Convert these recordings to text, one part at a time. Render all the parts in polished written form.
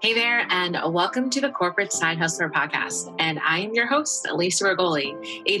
Hey there, and welcome to the Corporate Side Hustler Podcast. And I am your host, Lisa Rigoli,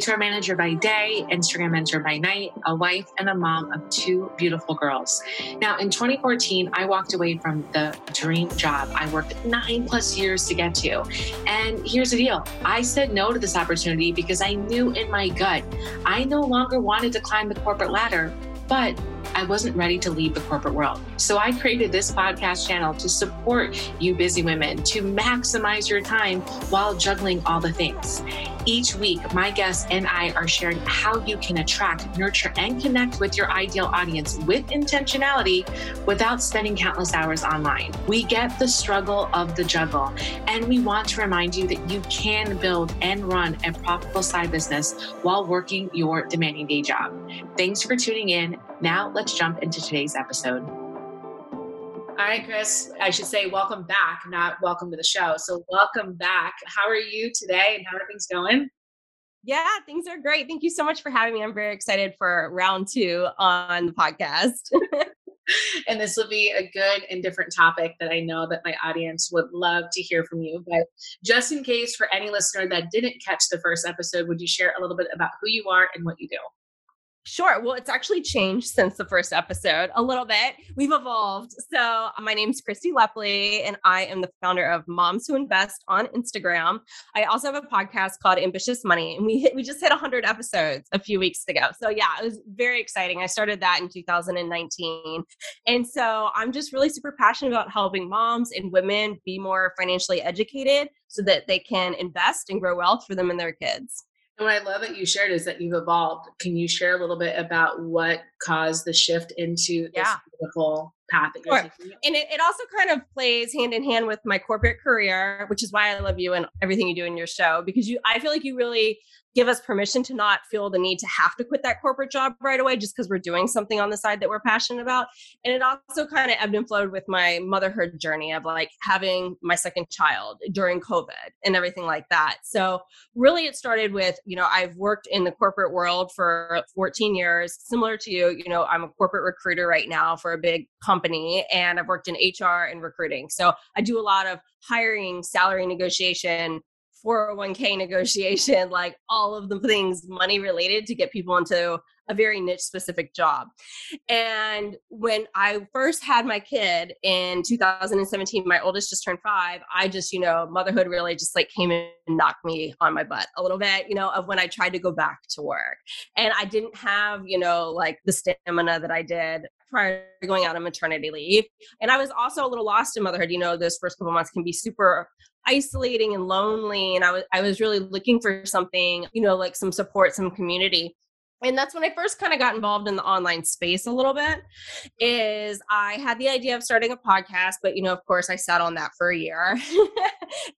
HR manager by day, Instagram manager by night, a wife and a mom of two beautiful girls. Now, in 2014, I walked away from the dream job I worked 9+ years to get to. And here's the deal. I said no to this opportunity because I knew in my gut, I no longer wanted to climb the corporate ladder, but I wasn't ready to leave the corporate world. So I created this podcast channel to support you busy women to maximize your time while juggling all the things. Each week, my guests and I are sharing how you can attract, nurture, and connect with your ideal audience with intentionality without spending countless hours online. We get the struggle of the juggle, and we want to remind you that you can build and run a profitable side business while working your demanding day job. Thanks for tuning in. Now let's jump into today's episode. All right, Chris, I should say welcome back, not welcome to the show. So welcome back. How are you today and how are things going? Yeah, things are great. Thank you so much for having me. I'm very excited for round 2 on the podcast. And this will be a good and different topic that I know that my audience would love to hear from you. But just in case for any listener that didn't catch the first episode, would you share a little bit about who you are and what you do? Sure. Well, it's actually changed since the first episode a little bit. We've evolved. So my name's Christy Lepley, and I am the founder of Moms Who Invest on Instagram. I also have a podcast called Ambitious Money, and we just hit 100 episodes a few weeks ago. So yeah, it was very exciting. I started that in 2019. And so I'm just really super passionate about helping moms and women be more financially educated so that they can invest and grow wealth for them and their kids. And what I love that you shared is that you've evolved. Can you share a little bit about what caused the shift into this beautiful path? That you're taking? And it also kind of plays hand in hand with my corporate career, which is why I love you and everything you do in your show, because I feel like you really give us permission to not feel the need to have to quit that corporate job right away just because we're doing something on the side that we're passionate about. And it also kind of ebbed and flowed with my motherhood journey of like having my second child during COVID and everything like that. So really it started with, I've worked in the corporate world for 14 years, similar to you. I'm a corporate recruiter right now for a big company, and I've worked in HR and recruiting. So I do a lot of hiring, salary negotiation, 401k negotiation, like all of the things money related to get people into a very niche specific job. And when I first had my kid in 2017, my oldest just turned 5. I just, motherhood really just like came and knocked me on my butt a little bit, of when I tried to go back to work. And I didn't have, like the stamina that I did prior to going out on maternity leave. And I was also a little lost in motherhood. Those first couple months can be super isolating and lonely. And I was really looking for something, like some support, some community. And that's when I first kind of got involved in the online space a little bit. Is I had the idea of starting a podcast, but of course I sat on that for a year.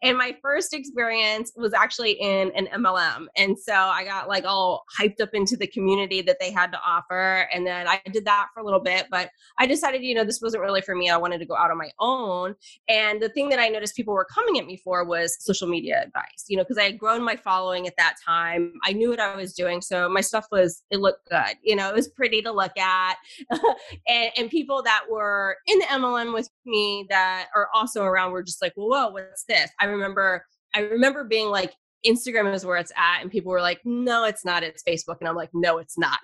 And my first experience was actually in an MLM. And so I got like all hyped up into the community that they had to offer. And then I did that for a little bit, but I decided, this wasn't really for me. I wanted to go out on my own. And the thing that I noticed people were coming at me for was social media advice, because I had grown my following at that time. I knew what I was doing. So my stuff was, it looked good. It was pretty to look at. and people that were in the MLM with me that are also around were just like, well, whoa, what's this? I remember being like, Instagram is where it's at. And people were like, no, it's not. It's Facebook. And I'm like, no, it's not.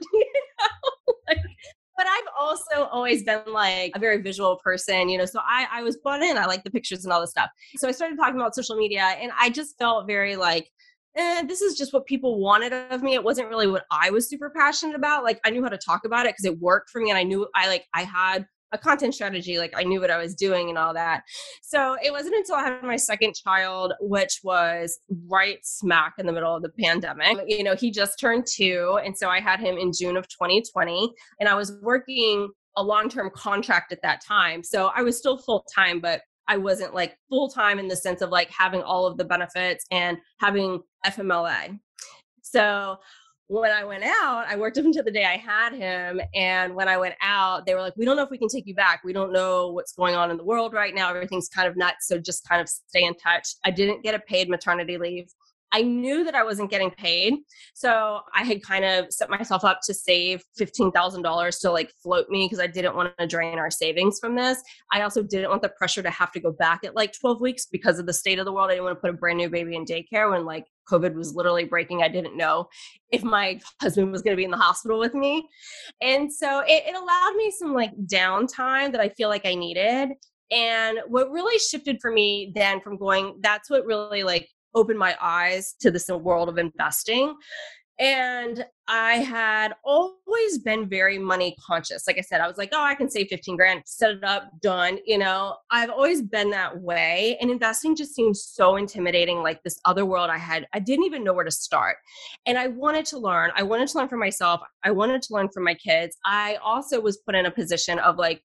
But I've also always been like a very visual person, so I was bought in. I like the pictures and all this stuff. So I started talking about social media, and I just felt very like, this is just what people wanted of me. It wasn't really what I was super passionate about. Like I knew how to talk about it because it worked for me. And I knew I had a content strategy, like I knew what I was doing and all that. So it wasn't until I had my second child, which was right smack in the middle of the pandemic. He just turned 2. And so I had him in June of 2020, and I was working a long-term contract at that time. So I was still full-time, but I wasn't like full-time in the sense of like having all of the benefits and having FMLA. So when I went out, I worked up until the day I had him. And when I went out, they were like, we don't know if we can take you back. We don't know what's going on in the world right now. Everything's kind of nuts. So just kind of stay in touch. I didn't get a paid maternity leave. I knew that I wasn't getting paid. So I had kind of set myself up to save $15,000 to like float me because I didn't want to drain our savings from this. I also didn't want the pressure to have to go back at like 12 weeks because of the state of the world. I didn't want to put a brand new baby in daycare when like COVID was literally breaking. I didn't know if my husband was going to be in the hospital with me. And so it allowed me some like downtime that I feel like I needed. And what really shifted for me then from going, that's what really like opened my eyes to this world of investing. And I had always been very money conscious. Like I said, I was like, oh, I can save 15 grand, set it up, done. You know, I've always been that way. And investing just seemed so intimidating, like this other world I didn't even know where to start. And I wanted to learn. I wanted to learn for myself. I wanted to learn for my kids. I also was put in a position of like,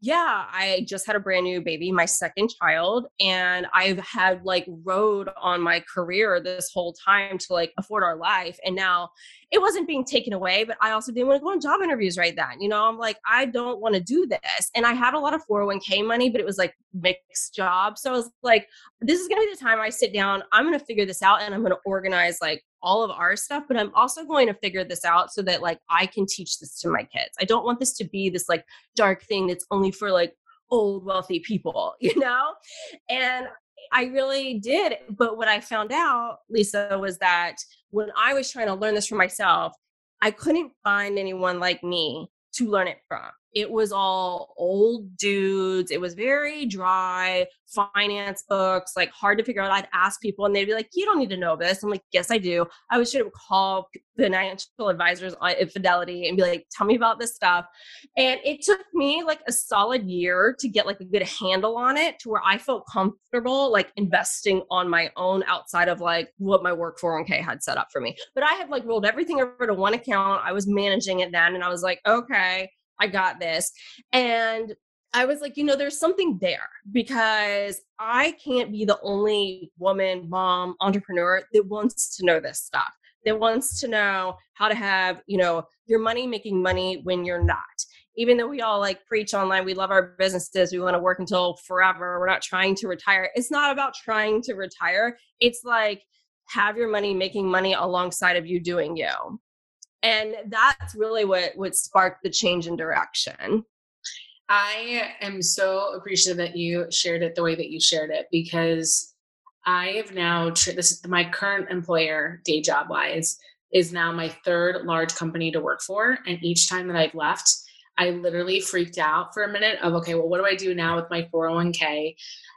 yeah, I just had a brand new baby, my second child, and I've had like rode on my career this whole time to like afford our life. And now it wasn't being taken away, but I also didn't want to go on job interviews right then. You know, I'm like, I don't want to do this. And I had a lot of 401k money, but it was like mixed job. So I was like, this is going to be the time I sit down. I'm going to figure this out and I'm going to organize like all of our stuff, but I'm also going to figure this out so that like I can teach this to my kids. I don't want this to be this like dark thing that's only for like old wealthy people, you know? And I really did. But what I found out, Lisa, was that when I was trying to learn this for myself, I couldn't find anyone like me to learn it from. It was all old dudes. It was very dry finance books, like hard to figure out. I'd ask people and they'd be like, you don't need to know this. I'm like, yes, I do. I would straight up call financial advisors at Fidelity and be like, tell me about this stuff. And it took me like a solid year to get like a good handle on it to where I felt comfortable like investing on my own outside of like what my work 401k had set up for me. But I had like rolled everything over to one account. I was managing it then. And I was like, okay, I got this. And I was like, you know, there's something there because I can't be the only woman, mom, entrepreneur that wants to know this stuff, that wants to know how to have, you know, your money making money when you're not. Even though we all like preach online, we love our businesses, we want to work until forever, we're not trying to retire. It's not about trying to retire. It's like, have your money making money alongside of you doing you. And that's really what sparked the change in direction. I am so appreciative that you shared it the way that you shared it, because I have now, this is my current employer, day job wise, is now my third large company to work for. And each time that I've left, I literally freaked out for a minute of, okay, well, what do I do now with my 401k?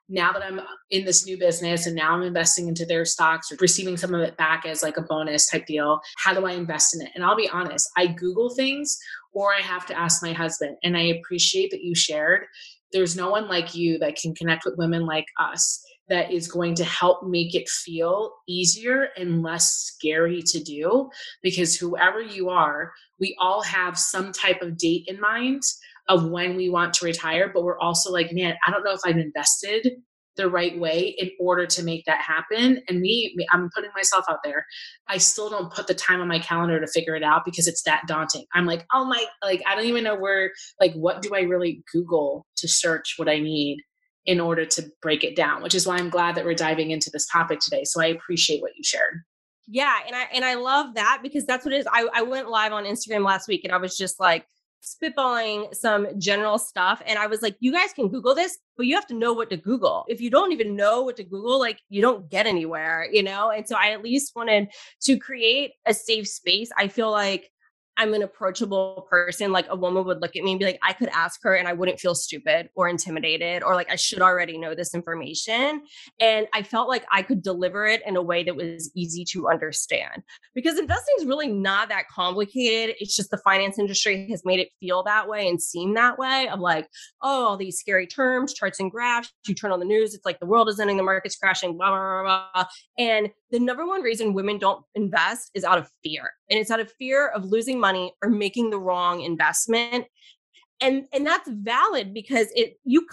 Now that I'm in this new business and now I'm investing into their stocks or receiving some of it back as like a bonus type deal, how do I invest in it? And I'll be honest, I Google things or I have to ask my husband. And I appreciate that you shared. There's no one like you that can connect with women like us that is going to help make it feel easier and less scary to do, because whoever you are, we all have some type of date in mind of when we want to retire, but we're also like, man, I don't know if I've invested the right way in order to make that happen. And I'm putting myself out there. I still don't put the time on my calendar to figure it out because it's that daunting. I'm like, oh my, like, I don't even know where, like, what do I really Google to search what I need in order to break it down, which is why I'm glad that we're diving into this topic today. So I appreciate what you shared. Yeah. And I love that because that's what it is. I went live on Instagram last week and I was just like, spitballing some general stuff. And I was like, you guys can Google this, but you have to know what to Google. If you don't even know what to Google, like you don't get anywhere, you know? And so I at least wanted to create a safe space. I feel like I'm an approachable person. Like a woman would look at me and be like, I could ask her and I wouldn't feel stupid or intimidated or like I should already know this information. And I felt like I could deliver it in a way that was easy to understand because investing is really not that complicated. It's just the finance industry has made it feel that way and seem that way of like, oh, all these scary terms, charts and graphs, you turn on the news, it's like the world is ending, the market's crashing, blah, blah, blah, blah. And the number one reason women don't invest is out of fear. And it's out of fear of losing money or making the wrong investment. And that's valid because you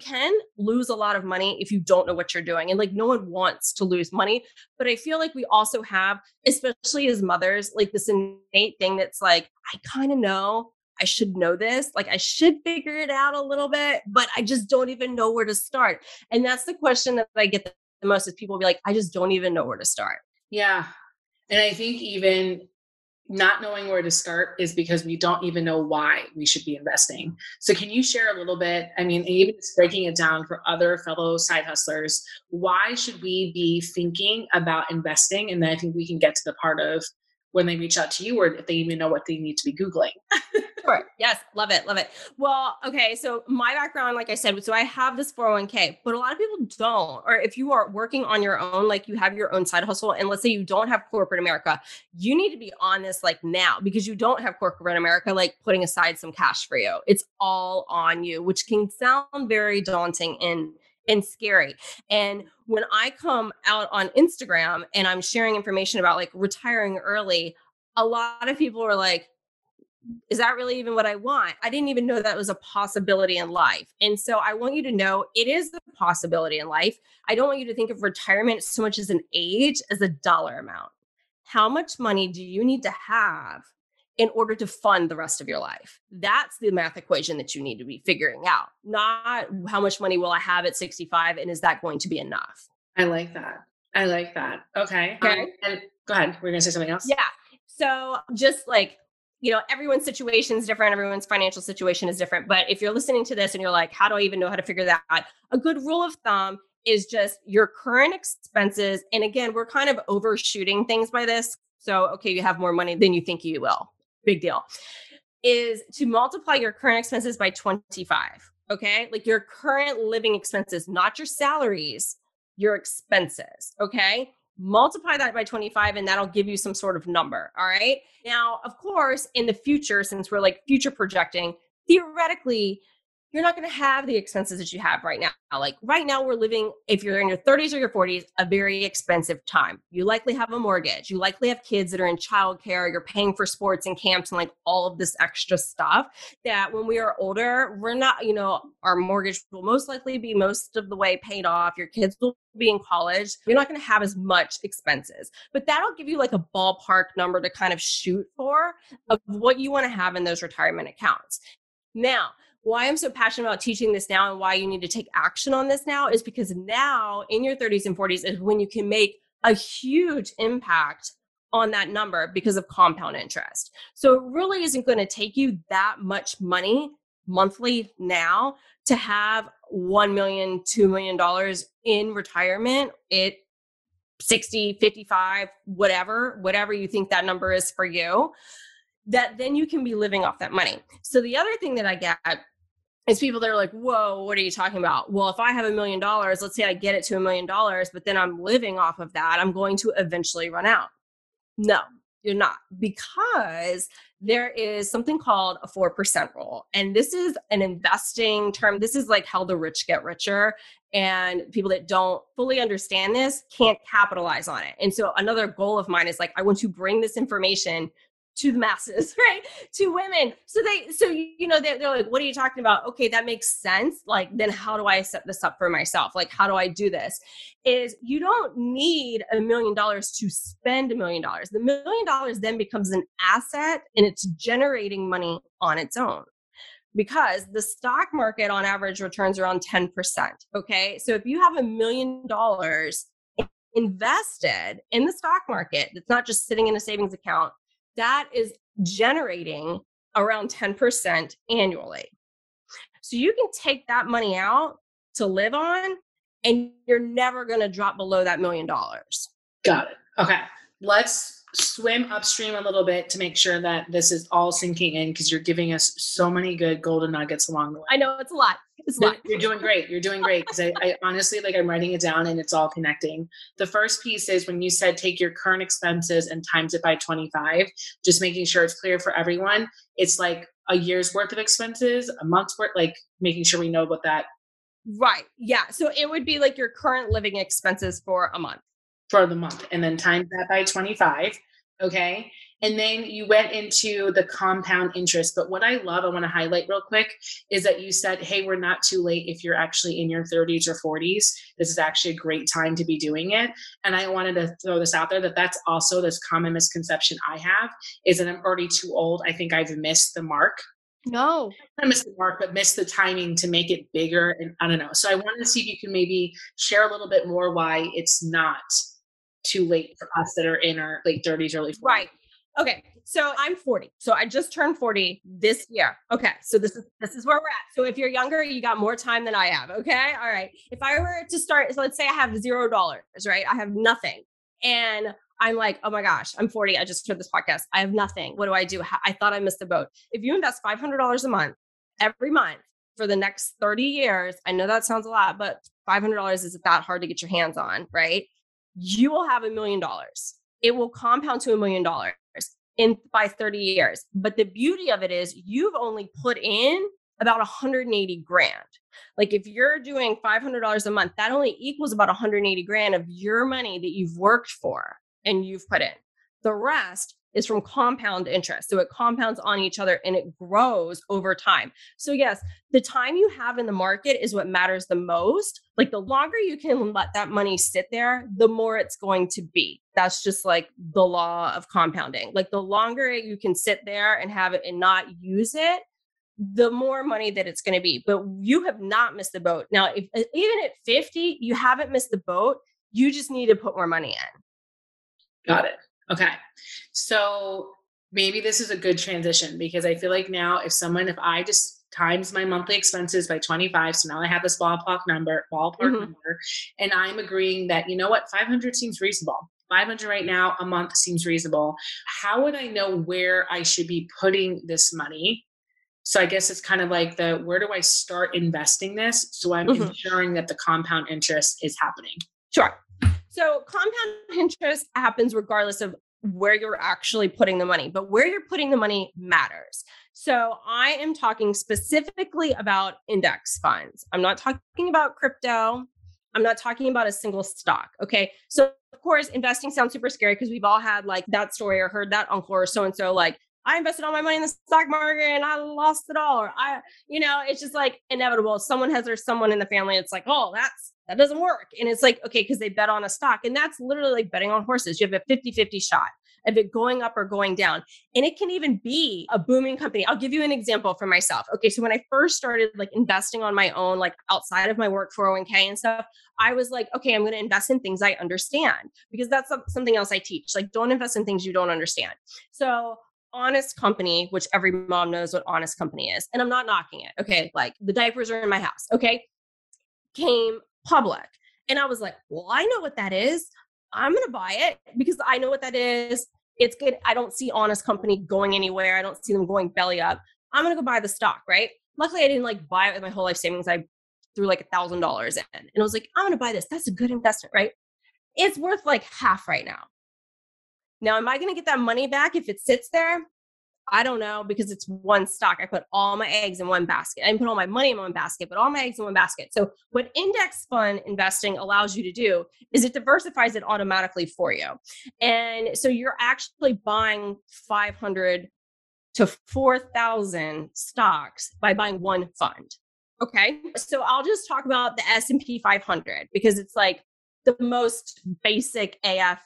can lose a lot of money if you don't know what you're doing. And like, no one wants to lose money, but I feel like we also have, especially as mothers, like this innate thing that's like, I kind of know, I should know this. Like I should figure it out a little bit, but I just don't even know where to start. And that's the question that I get the most is people will be like, I just don't even know where to start. Yeah. And I think even not knowing where to start is because we don't even know why we should be investing. So can you share a little bit, I mean, even just breaking it down for other fellow side hustlers, why should we be thinking about investing? And then I think we can get to the part of when they reach out to you or if they even know what they need to be Googling. Sure. Yes. Love it. Love it. Well, okay. So my background, like I said, so I have this 401k, but a lot of people don't, or if you are working on your own, like you have your own side hustle, and let's say you don't have corporate America, you need to be on this like now, because you don't have corporate America, like putting aside some cash for you. It's all on you, which can sound very daunting and scary. And when I come out on Instagram and I'm sharing information about like retiring early, a lot of people are like, is that really even what I want? I didn't even know that was a possibility in life. And so I want you to know it is a possibility in life. I don't want you to think of retirement so much as an age, as a dollar amount. How much money do you need to have in order to fund the rest of your life? That's the math equation that you need to be figuring out, not how much money will I have at 65 and is that going to be enough? I like that. I like that. Okay. Okay. And go ahead. We're going to say something else. Yeah. So just like, you know, everyone's situation is different. Everyone's financial situation is different. But if you're listening to this and you're like, how do I even know how to figure that out? A good rule of thumb is just your current expenses. And again, we're kind of overshooting things by this. So, okay, you have more money than you think you will. Big deal is to multiply your current expenses by 25. Okay. Like your current living expenses, not your salaries, your expenses. Okay. Multiply that by 25 and that'll give you some sort of number. All right. Now, of course, in the future, since we're like future projecting, theoretically, you're not going to have the expenses that you have right now. Like right now we're living, if you're in your 30s or your 40s, a very expensive time. You likely have a mortgage. You likely have kids that are in childcare. You're paying for sports and camps and like all of this extra stuff that when we are older, we're not, you know, our mortgage will most likely be most of the way paid off. Your kids will be in college. You're not going to have as much expenses, but that'll give you like a ballpark number to kind of shoot for of what you want to have in those retirement accounts. Now, why I'm so passionate about teaching this now and why you need to take action on this now is because now in your 30s and 40s is when you can make a huge impact on that number because of compound interest. So it really isn't going to take you that much money monthly now to have $1 million, $2 million in retirement at 60, 55, whatever you think that number is for you, that then you can be living off that money. So the other thing that I get is people that are like, whoa, what are you talking about? Well, if I have $1 million, let's say I get it to $1 million, but then I'm living off of that, I'm going to eventually run out. No, you're not, because there is something called a 4% rule. And this is an investing term. This is like how the rich get richer. And people that don't fully understand this can't capitalize on it. And so another goal of mine is like, I want to bring this information to the masses, right? To women. So they're like, what are you talking about? Okay, that makes sense. Like, then how do I set this up for myself? Like, how do I do this? Is you don't need $1 million to spend $1 million. The $1 million then becomes an asset and it's generating money on its own, because the stock market on average returns around 10%. Okay. So if you have $1 million invested in the stock market, that's not just sitting in a savings account, that is generating around 10% annually. So you can take that money out to live on and you're never going to drop below that $1 million. Got it. Okay. Let's swim upstream a little bit to make sure that this is all sinking in, because you're giving us so many good golden nuggets along the way. I know it's a lot. It's a lot. You're doing great. You're doing great. Because I honestly, like, I'm writing it down and it's all connecting. The first piece is when you said take your current expenses and times it by 25, just making sure it's clear for everyone. It's like a year's worth of expenses, a month's worth, like making sure we know what that. Right. Yeah. So it would be like your current living expenses for a month. For the month, and then times that by 25. Okay. And then you went into the compound interest. But what I love, I want to highlight real quick, is that you said, hey, we're not too late if you're actually in your 30s or 40s. This is actually a great time to be doing it. And I wanted to throw this out there that that's also this common misconception I have, is that I'm already too old. I think I've missed the mark. No, I missed the mark, but missed the timing to make it bigger. And I don't know. So I wanted to see if you can maybe share a little bit more why it's not too late for us that are in our late 30s, early 40s. Right. Okay. So I'm 40. So I just turned 40 this year. Okay. So this is where we're at. So if you're younger, you got more time than I have. Okay. All right. If I were to start, so let's say I have $0, right? I have nothing. And I'm like, oh my gosh, I'm 40. I just heard this podcast. I have nothing. What do I do? I thought I missed the boat. If you invest $500 a month, every month for the next 30 years, I know that sounds a lot, but $500 isn't that hard to get your hands on, right? You will have $1 million. It will compound to $1 million in by 30 years. But the beauty of it is you've only put in about 180 grand. Like if you're doing $500 a month, that only equals about 180 grand of your money that you've worked for and you've put in. The rest is from compound interest. So it compounds on each other and it grows over time. So yes, the time you have in the market is what matters the most. Like the longer you can let that money sit there, the more it's going to be. That's just like the law of compounding. Like the longer you can sit there and have it and not use it, the more money that it's going to be. But you have not missed the boat. Now, if even at 50, you haven't missed the boat, you just need to put more money in. Got it. Okay. So maybe this is a good transition because I feel like now if I just times my monthly expenses by 25, so now I have this ballpark number, and I'm agreeing that, you know what, 500 seems reasonable. 500 right now a month seems reasonable. How would I know where I should be putting this money? So I guess it's kind of like where do I start investing this? So I'm ensuring that the compound interest is happening. Sure. So compound interest happens regardless of where you're actually putting the money, but where you're putting the money matters. So I am talking specifically about index funds. I'm not talking about crypto. I'm not talking about a single stock. Okay. So of course, investing sounds super scary because we've all had like that story or heard that uncle or so-and-so like, I invested all my money in the stock market and I lost it all. Or it's just like inevitable. Someone in the family, it's like, oh, that doesn't work. And it's like, okay, because they bet on a stock. And that's literally like betting on horses. You have a 50-50 shot of it going up or going down. And it can even be a booming company. I'll give you an example for myself. Okay. So when I first started like investing on my own, like outside of my work 401k and stuff, I was like, okay, I'm going to invest in things I understand because that's something else I teach. Like don't invest in things you don't understand. So Honest Company, which every mom knows what Honest Company is, and I'm not knocking it. Okay. Like the diapers are in my house. Okay. Came public. And I was like, well, I know what that is. I'm going to buy it because I know what that is. It's good. I don't see Honest Company going anywhere. I don't see them going belly up. I'm going to go buy the stock. Right. Luckily I didn't like buy it with my whole life savings. I threw like $1,000 in and I was like, I'm going to buy this. That's a good investment. Right. It's worth like half right now. Now, am I going to get that money back if it sits there? I don't know because it's one stock. I put all my eggs in one basket. I didn't put all my money in one basket, but all my eggs in one basket. So what index fund investing allows you to do is it diversifies it automatically for you. And so you're actually buying 500 to 4,000 stocks by buying one fund. Okay. So I'll just talk about the S&P 500 because it's like the most basic AF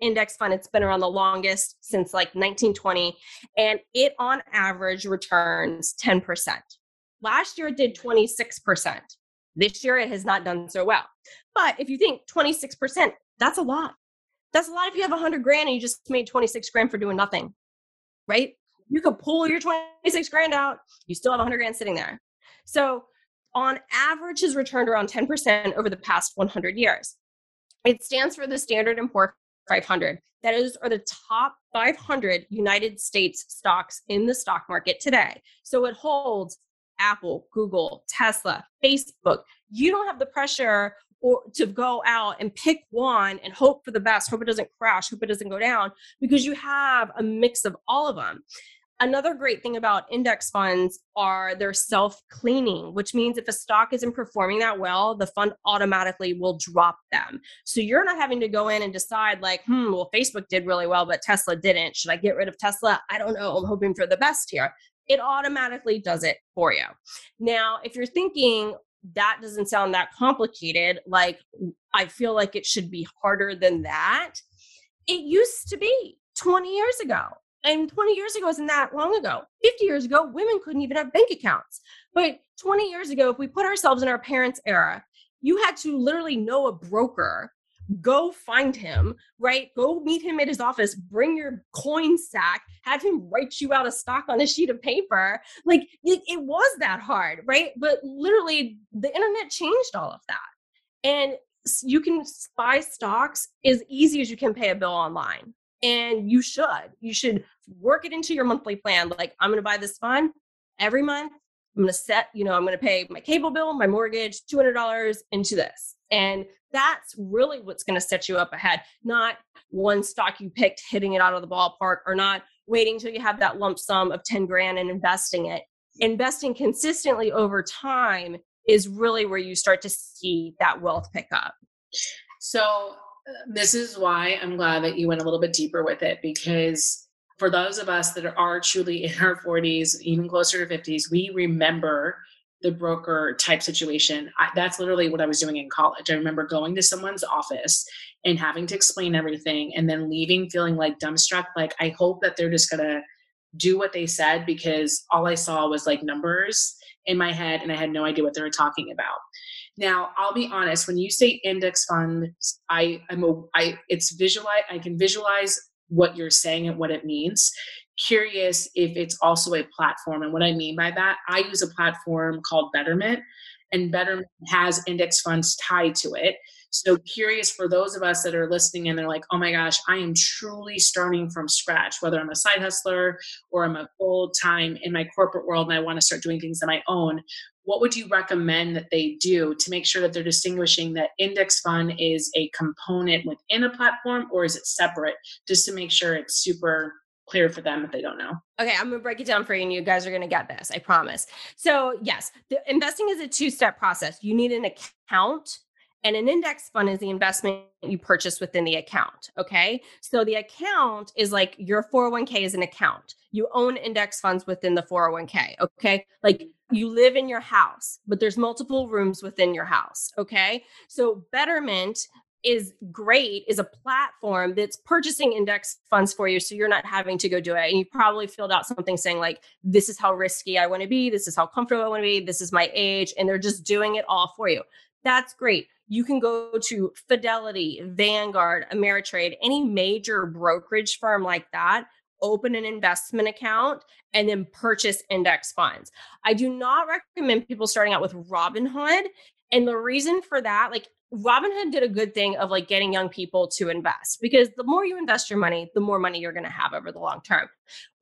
index fund. It's been around the longest since like 1920. And it on average returns 10%. Last year it did 26%. This year it has not done so well. But if you think 26%, that's a lot. That's a lot if you have 100 grand and you just made 26 grand for doing nothing, right? You could pull your 26 grand out. You still have 100 grand sitting there. So on average has returned around 10% over the past 100 years. It stands for the Standard & Poor's 500. That is, are the top 500 United States stocks in the stock market today. So it holds Apple, Google, Tesla, Facebook. You don't have the pressure to go out and pick one and hope for the best, hope it doesn't crash, hope it doesn't go down, because you have a mix of all of them. Another great thing about index funds are they're self-cleaning, which means if a stock isn't performing that well, the fund automatically will drop them. So you're not having to go in and decide like, well, Facebook did really well, but Tesla didn't. Should I get rid of Tesla? I don't know. I'm hoping for the best here. It automatically does it for you. Now, if you're thinking that doesn't sound that complicated, like I feel like it should be harder than that. It used to be 20 years ago. And 20 years ago isn't that long ago. 50 years ago, women couldn't even have bank accounts. But 20 years ago, if we put ourselves in our parents' era, you had to literally know a broker go find him, right? Go meet him at his office, bring your coin sack, have him write you out a stock on a sheet of paper. Like it was that hard, right? But literally the internet changed all of that. And you can buy stocks as easy as you can pay a bill online. And you should work it into your monthly plan. Like, I'm going to buy this fund every month. I'm going to I'm going to pay my cable bill, my mortgage, $200 into this. And that's really what's going to set you up ahead. Not one stock you picked, hitting it out of the ballpark, or not waiting till you have that lump sum of 10 grand and investing it. Investing consistently over time is really where you start to see that wealth pick up. So this is why I'm glad that you went a little bit deeper with it, because for those of us that are truly in our 40s, even closer to 50s, we remember the broker type situation. That's literally what I was doing in college. I remember going to someone's office and having to explain everything and then leaving feeling like dumbstruck. Like, I hope that they're just going to do what they said, because all I saw was like numbers in my head and I had no idea what they were talking about. Now, I'll be honest, when you say index funds, I can visualize what you're saying and what it means. Curious if it's also a platform. And what I mean by that, I use a platform called Betterment, and Betterment has index funds tied to it. So curious for those of us that are listening and they're like, oh my gosh, I am truly starting from scratch, whether I'm a side hustler or I'm a full-time in my corporate world and I want to start doing things on my own. What would you recommend that they do to make sure that they're distinguishing that index fund is a component within a platform, or is it separate, just to make sure it's super clear for them if they don't know? Okay, I'm going to break it down for you and you guys are going to get this, I promise. So yes, the investing is a two-step process. You need an account, and an index fund is the investment you purchase within the account, okay? So the account is like your 401k is an account. You own index funds within the 401k, okay? Like, you live in your house, but there's multiple rooms within your house, okay? So Betterment is a platform that's purchasing index funds for you. So you're not having to go do it. And you probably filled out something saying like, this is how risky I want to be. This is how comfortable I want to be. This is my age. And they're just doing it all for you. That's great. You can go to Fidelity, Vanguard, Ameritrade, any major brokerage firm like that, open an investment account, and then purchase index funds. I do not recommend people starting out with Robinhood. And the reason for that, like, Robinhood did a good thing of like getting young people to invest, because the more you invest your money, the more money you're going to have over the long term.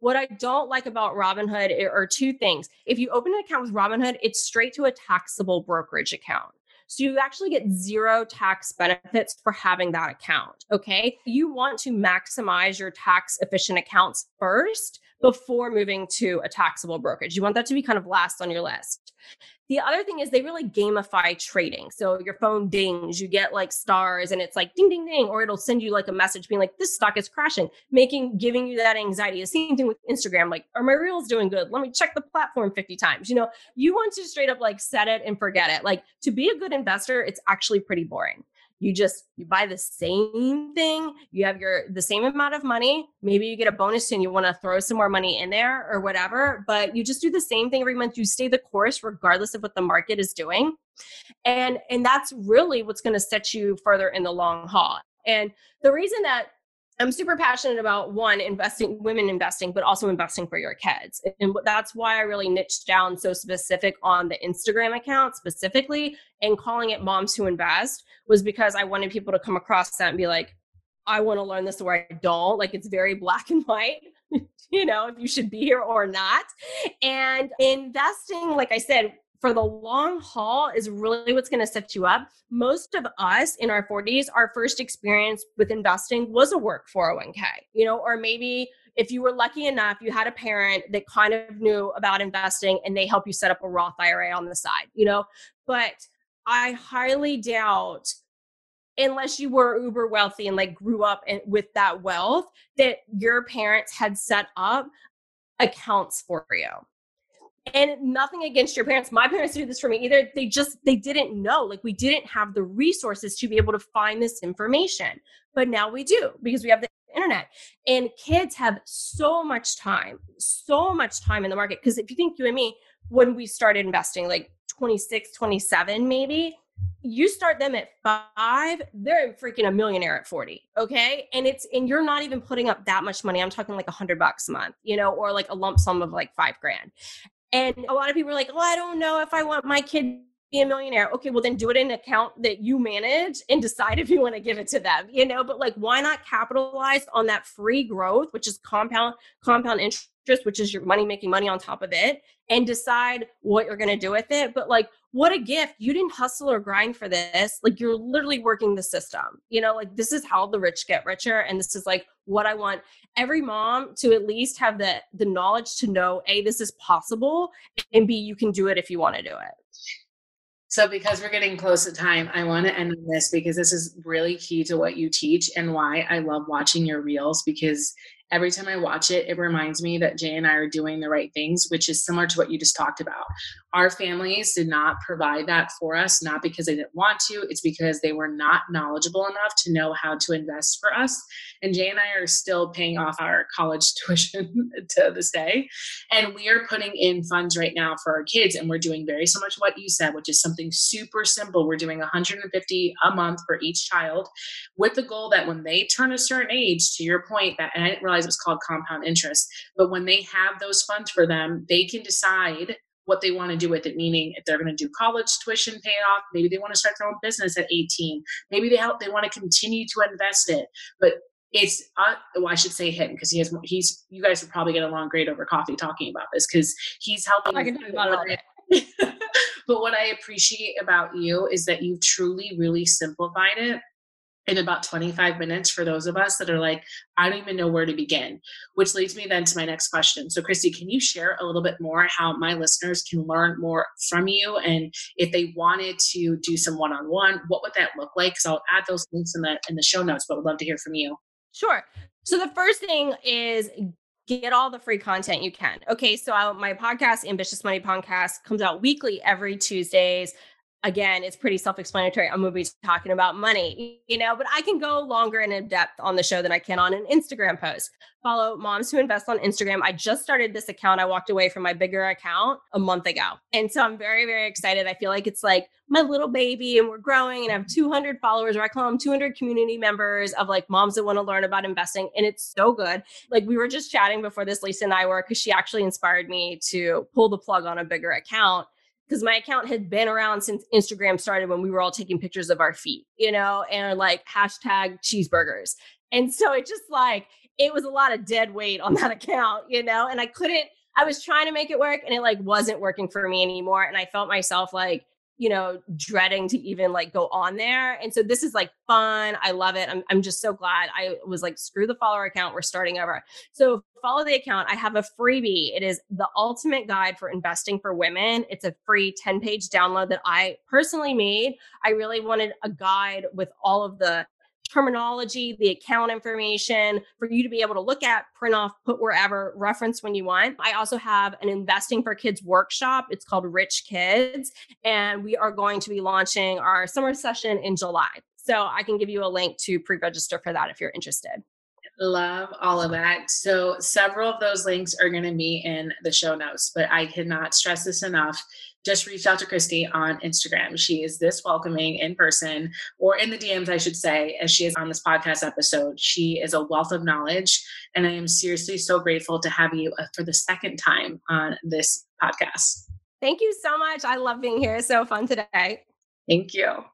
What I don't like about Robinhood are two things. If you open an account with Robinhood, it's straight to a taxable brokerage account. So you actually get zero tax benefits for having that account. Okay. You want to maximize your tax efficient accounts first before moving to a taxable brokerage. You want that to be kind of last on your list. The other thing is they really gamify trading. So your phone dings, you get like stars and it's like ding, ding, ding, or it'll send you like a message being like, this stock is crashing, giving you that anxiety. The same thing with Instagram, like, are my reels doing good? Let me check the platform 50 times. You know, you want to straight up like set it and forget it. Like, to be a good investor, it's actually pretty boring. You buy the same thing. You have the same amount of money. Maybe you get a bonus and you want to throw some more money in there or whatever, but you just do the same thing every month. You stay the course regardless of what the market is doing. And that's really what's going to set you further in the long haul. And the reason that I'm super passionate about women investing, but also investing for your kids. And that's why I really niched down so specific on the Instagram account specifically and calling it Moms Who Invest, was because I wanted people to come across that and be like, I want to learn this or I don't. Like, it's very black and white, you know, if you should be here or not. And investing, like I said, for the long haul is really what's going to set you up. Most of us in our 40s, our first experience with investing was a work 401k, you know, or maybe if you were lucky enough, you had a parent that kind of knew about investing and they help you set up a Roth IRA on the side, you know, but I highly doubt, unless you were uber wealthy and like grew up with that wealth, that your parents had set up accounts for you. And nothing against your parents. My parents didn't do this for me either. They didn't know. Like, we didn't have the resources to be able to find this information. But now we do, because we have the internet. And kids have so much time in the market. Because if you think, you and me, when we started investing, like 26, 27 maybe, You start them at 5, they're freaking a millionaire at 40. Okay. And you're not even putting up that much money. I'm talking like $100 a month, you know, or like a lump sum of like $5,000. And a lot of people are like, well, I don't know if I want my kid to be a millionaire. Okay. Well, then do it in an account that you manage and decide if you want to give it to them, you know, but like, why not capitalize on that free growth, which is compound interest, which is your money making money on top of it, and decide what you're going to do with it. But like, what a gift. You didn't hustle or grind for this. Like, you're literally working the system, you know, like this is how the rich get richer. And this is like what I want every mom to at least have the knowledge to know, A, this is possible, and B, you can do it if you want to do it. So because we're getting close to time, I want to end on this because this is really key to what you teach and why I love watching your reels, because every time I watch it, it reminds me that Jay and I are doing the right things, which is similar to what you just talked about. Our families did not provide that for us, not because they didn't want to. It's because they were not knowledgeable enough to know how to invest for us. And Jay and I are still paying off our college tuition to this day. And we are putting in funds right now for our kids. And we're doing very similar to what you said, which is something super simple. We're doing $150 a month for each child with the goal that when they turn a certain age, to your point, that, and I didn't realize it was called compound interest, but when they have those funds for them, they can decide what they want to do with it, meaning if they're going to do college tuition payoff, maybe they want to start their own business at 18, maybe they want to continue to invest it. But it's, well, I should say him, because he's, you guys would probably get along great over coffee talking about this, because he's helping. I can talk about it. But what I appreciate about you is that you've truly, really simplified it in about 25 minutes for those of us that are like, I don't even know where to begin, which leads me then to my next question. So Christy, can you share a little bit more how my listeners can learn more from you? And if they wanted to do some one-on-one, what would that look like? Because I'll add those links in the show notes, but would love to hear from you. Sure. So the first thing is get all the free content you can. Okay. So my podcast, Ambitious Money Podcast, comes out weekly every Tuesdays. Again, it's pretty self-explanatory. I'm going to be talking about money, you know, but I can go longer and in depth on the show than I can on an Instagram post. Follow Moms Who Invest on Instagram. I just started this account. I walked away from my bigger account a month ago. And so I'm very, very excited. I feel like it's like my little baby and we're growing, and I have 200 followers, or I call them 200 community members of like moms that want to learn about investing. And it's so good. Like, we were just chatting before this, Lisa and I were, because she actually inspired me to pull the plug on a bigger account, because my account had been around since Instagram started, when we were all taking pictures of our feet, you know, and like hashtag cheeseburgers. And so it just like, it was a lot of dead weight on that account, you know, and I was trying to make it work and it like wasn't working for me anymore. And I felt myself like, you know, dreading to even like go on there. And so this is like fun. I love it. I'm just so glad I was like, screw the follower account. We're starting over. So follow the account. I have a freebie. It is the ultimate guide for investing for women. It's a free 10-page download that I personally made. I really wanted a guide with all of the terminology, the account information for you to be able to look at, print off, put wherever, reference when you want. I also have an investing for kids workshop. It's called Rich Kids. And we are going to be launching our summer session in July. So I can give you a link to pre-register for that if you're interested. Love all of that. So several of those links are going to be in the show notes, but I cannot stress this enough. Just reach out to Christy on Instagram. She is this welcoming in person, or in the DMs, I should say, as she is on this podcast episode. She is a wealth of knowledge, and I am seriously so grateful to have you for the second time on this podcast. Thank you so much. I love being here. It's so fun today. Thank you.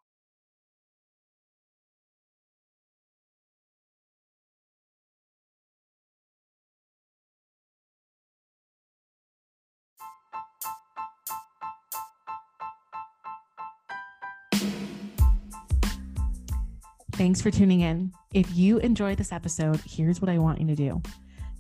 Thanks for tuning in. If you enjoyed this episode, here's what I want you to do.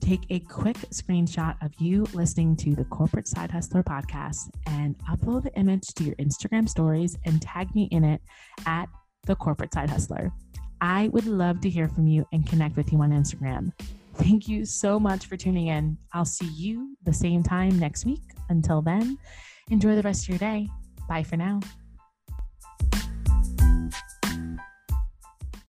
Take a quick screenshot of you listening to the Corporate Side Hustler podcast and upload the image to your Instagram stories and tag me in it at the Corporate Side Hustler. I would love to hear from you and connect with you on Instagram. Thank you so much for tuning in. I'll see you the same time next week. Until then, enjoy the rest of your day. Bye for now.